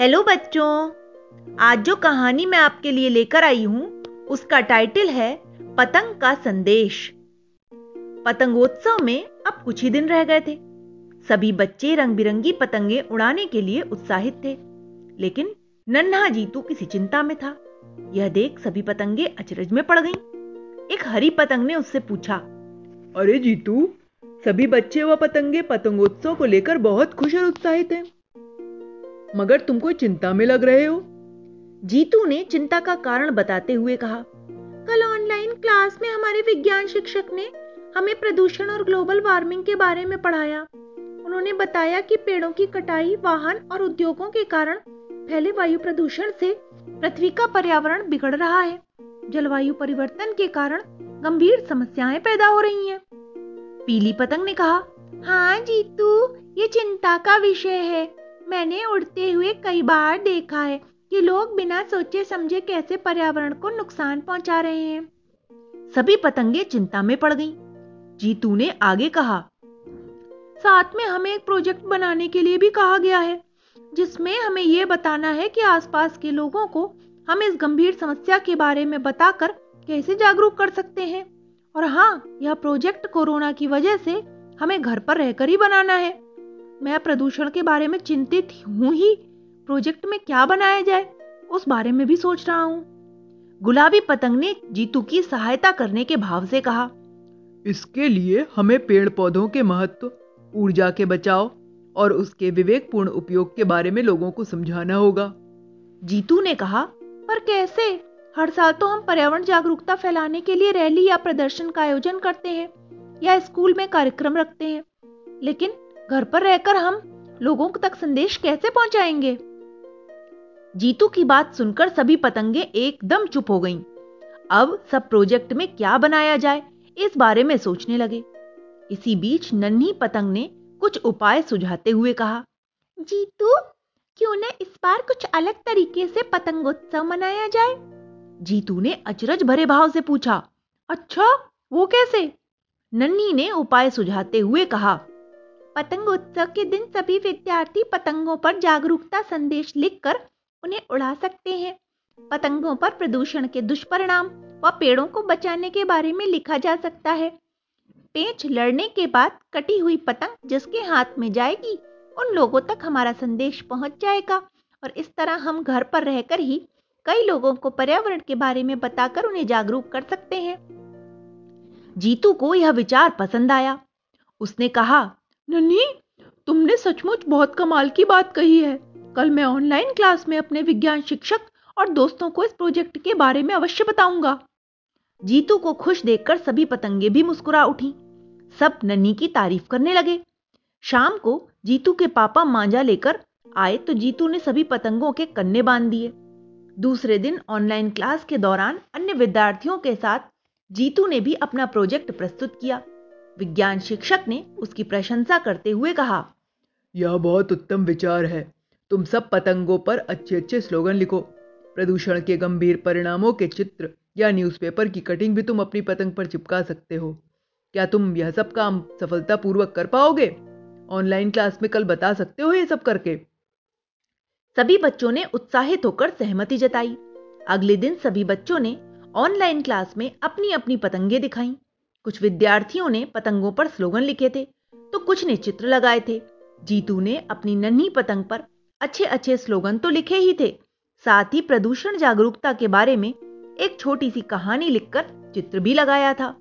Hello बच्चों, आज जो कहानी मैं आपके लिए लेकर आई हूं उसका टाइटल है पतंग का संदेश। पतंगोत्सव में अब कुछ ही दिन रह गए थे। सभी बच्चे रंग बिरंगी पतंगे उड़ाने के लिए उत्साहित थे, लेकिन नन्हा जीतू किसी चिंता में था। यह देख सभी पतंगे अचरज में पड़ गईं। एक हरी पतंग ने उससे पूछा, अरे जीतू, सभी बच्चे व पतंगे पतंगोत्सव को लेकर बहुत खुश और उत्साहित हैं, मगर तुम कोई चिंता में लग रहे हो। जीतू ने चिंता का कारण बताते हुए कहा, कल ऑनलाइन क्लास में हमारे विज्ञान शिक्षक ने हमें प्रदूषण और ग्लोबल वार्मिंग के बारे में पढ़ाया। उन्होंने बताया कि पेड़ों की कटाई, वाहन और उद्योगों के कारण फैले वायु प्रदूषण से पृथ्वी का पर्यावरण बिगड़ रहा है। जलवायु परिवर्तन के कारण गंभीर समस्याएं पैदा हो रही हैं। पीली पतंग ने कहा, हाँ जीतू, ये चिंता का विषय है। मैंने उड़ते हुए कई बार देखा है कि लोग बिना सोचे समझे कैसे पर्यावरण को नुकसान पहुंचा रहे हैं। सभी पतंगे चिंता में पड़ गईं। जीतू ने आगे कहा, साथ में हमें एक प्रोजेक्ट बनाने के लिए भी कहा गया है जिसमें हमें यह बताना है कि आसपास के लोगों को हम इस गंभीर समस्या के बारे में बताकर कैसे जागरूक कर सकते हैं। और हाँ, यह प्रोजेक्ट कोरोना की वजह से हमें घर पर रहकर ही बनाना है। मैं प्रदूषण के बारे में चिंतित हूं ही, प्रोजेक्ट में क्या बनाया जाए उस बारे में भी सोच रहा हूं। गुलाबी पतंग ने जीतू की सहायता करने के भाव से कहा, इसके लिए हमें पेड़ पौधों के महत्व, ऊर्जा के बचाव और उसके विवेकपूर्ण उपयोग के बारे में लोगों को समझाना होगा। जीतू ने कहा, पर कैसे? हर साल तो हम पर्यावरण जागरूकता फैलाने के लिए रैली या प्रदर्शन का आयोजन करते हैं या स्कूल में कार्यक्रम रखते हैं, लेकिन घर पर रहकर हम लोगों तक संदेश कैसे पहुंचाएंगे? जीतू की बात सुनकर सभी पतंगे एकदम चुप हो गईं। अब सब प्रोजेक्ट में क्या बनाया जाए इस बारे में सोचने लगे। इसी बीच नन्ही पतंग ने कुछ उपाय सुझाते हुए कहा, जीतू, क्यों न इस बार कुछ अलग तरीके से पतंगोत्सव मनाया जाए? जीतू ने अचरज भरे भाव से पूछा, अच्छा, वो कैसे? नन्ही ने उपाय सुझाते हुए कहा, पतंगोत्सव के दिन सभी विद्यार्थी पतंगों पर जागरूकता संदेश लिखकर उन्हें उड़ा सकते हैं। पतंगों पर प्रदूषण के दुष्परिणाम व पेड़ों को बचाने के बारे में लिखा जा सकता है। पेंच लड़ने के बाद कटी हुई पतंग जिसके हाथ में जाएगी, उन लोगों तक हमारा संदेश पहुंच जाएगा और इस तरह हम घर पर रहकर ही कई लोगों को पर्यावरण के बारे में बताकर उन्हें जागरूक कर सकते हैं। जीतू को यह विचार पसंद आया। उसने कहा, नन्ही, तुमने सचमुच बहुत कमाल की बात कही है। कल मैं ऑनलाइन क्लास में अपने विज्ञान शिक्षक और दोस्तों को इस प्रोजेक्ट के बारे में अवश्य बताऊंगा। जीतू को खुश देखकर सभी पतंगे भी मुस्कुरा उठी। सब नन्ही की तारीफ करने लगे। शाम को जीतू के पापा मांजा लेकर आए तो जीतू ने सभी पतंगों के कन्ने बांध दिए। दूसरे दिन ऑनलाइन क्लास के दौरान अन्य विद्यार्थियों के साथ जीतू ने भी अपना प्रोजेक्ट प्रस्तुत किया। विज्ञान शिक्षक ने उसकी प्रशंसा करते हुए कहा, यह बहुत उत्तम विचार है। तुम सब पतंगों पर अच्छे अच्छे स्लोगन लिखो। प्रदूषण के गंभीर परिणामों के चित्र या न्यूज़पेपर की कटिंग भी तुम अपनी पतंग पर चिपका सकते हो। क्या तुम यह सब काम सफलतापूर्वक कर पाओगे? ऑनलाइन क्लास में कल बता सकते हो ये सब करके। सभी बच्चों ने उत्साहित होकर सहमति जताई। अगले दिन सभी बच्चों ने ऑनलाइन क्लास में अपनी अपनी पतंगे दिखाई। कुछ विद्यार्थियों ने पतंगों पर स्लोगन लिखे थे तो कुछ ने चित्र लगाए थे। जीतू ने अपनी नन्ही पतंग पर अच्छे अच्छे स्लोगन तो लिखे ही थे, साथ ही प्रदूषण जागरूकता के बारे में एक छोटी सी कहानी लिखकर चित्र भी लगाया था।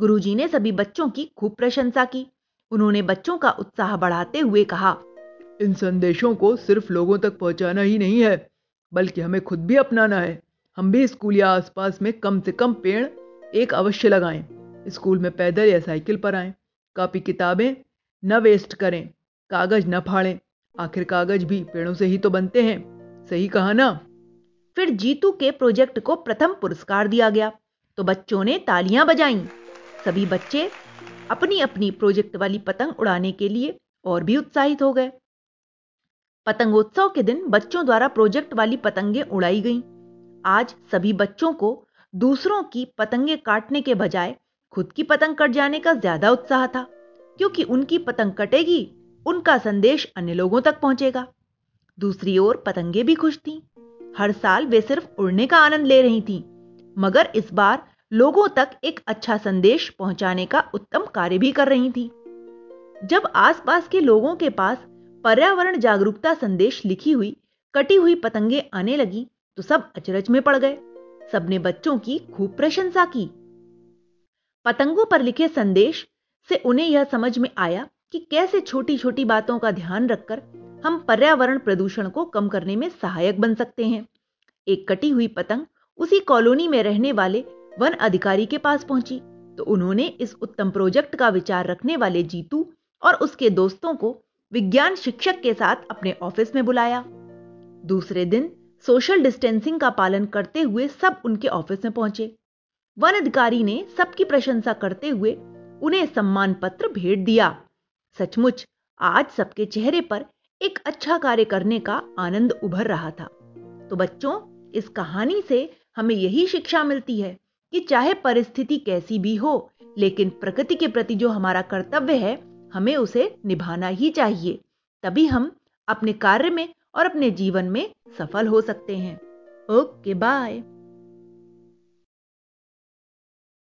गुरुजी ने सभी बच्चों की खूब प्रशंसा की। उन्होंने बच्चों का उत्साह बढ़ाते हुए कहा, इन संदेशों को सिर्फ लोगों तक पहुंचाना ही नहीं है, बल्कि हमें खुद भी अपनाना है। हम भी स्कूल या आसपास में कम से कम पेड़ एक अवश्य लगाएं, स्कूल में पैदल या साइकिल पर आएं, कॉपी किताबें न वेस्ट करें, कागज न फाड़ें। आखिर कागज भी पेड़ों से ही तो बनते हैं, सही कहा ना? फिर जीतू के प्रोजेक्ट को प्रथम पुरस्कार दिया गया तो बच्चों ने तालियां बजाईं। सभी बच्चे अपनी अपनी प्रोजेक्ट वाली पतंग उड़ाने के लिए और भी उत्साहित हो गए। पतंगोत्सव के दिन बच्चों द्वारा प्रोजेक्ट वाली पतंगे उड़ाई गईं। आज सभी बच्चों को दूसरों की पतंगे काटने के बजाय खुद की पतंग कट जाने का ज्यादा उत्साह था, क्योंकि उनकी पतंग कटेगी, उनका संदेश अन्य लोगों तक पहुंचेगा। दूसरी ओर पतंगे भी खुश थीं। हर साल वे सिर्फ उड़ने का आनंद ले रही थीं, मगर इस बार लोगों तक एक अच्छा संदेश पहुंचाने का उत्तम कार्य भी कर रही थीं। जब आसपास के लोगों के पास पर्यावरण जागरूकता संदेश लिखी हुई कटी हुई पतंगे आने लगी तो सब अचरज में पड़ गए। सबने बच्चों की खूब प्रशंसा की। पतंगों पर लिखे संदेश से उन्हें यह समझ में आया कि कैसे छोटी छोटी बातों का ध्यान रखकर हम पर्यावरण प्रदूषण को कम करने में सहायक बन सकते हैं। एक कटी हुई पतंग उसी कॉलोनी में रहने वाले वन अधिकारी के पास पहुंची तो उन्होंने इस उत्तम प्रोजेक्ट का विचार रखने वाले जीतू और उसके दोस्तों को विज्ञान शिक्षक के साथ अपने ऑफिस में बुलाया। दूसरे दिन सोशल डिस्टेंसिंग का पालन करते हुए सब उनके ऑफिस में पहुंचे। वन अधिकारी ने सबकी प्रशंसा करते हुए उन्हें सम्मान पत्र भेंट दिया। सचमुच आज सबके चेहरे पर एक अच्छा कार्य करने का आनंद उभर रहा था। तो बच्चों, इस कहानी से हमें यही शिक्षा मिलती है कि चाहे परिस्थिति कैसी भी हो, लेकिन प्रकृति के प्रति जो हमारा कर्तव्य है हमें उसे निभाना ही चाहिए। तभी हम अपने कार्य में और अपने जीवन में सफल हो सकते हैं। Okay, bye.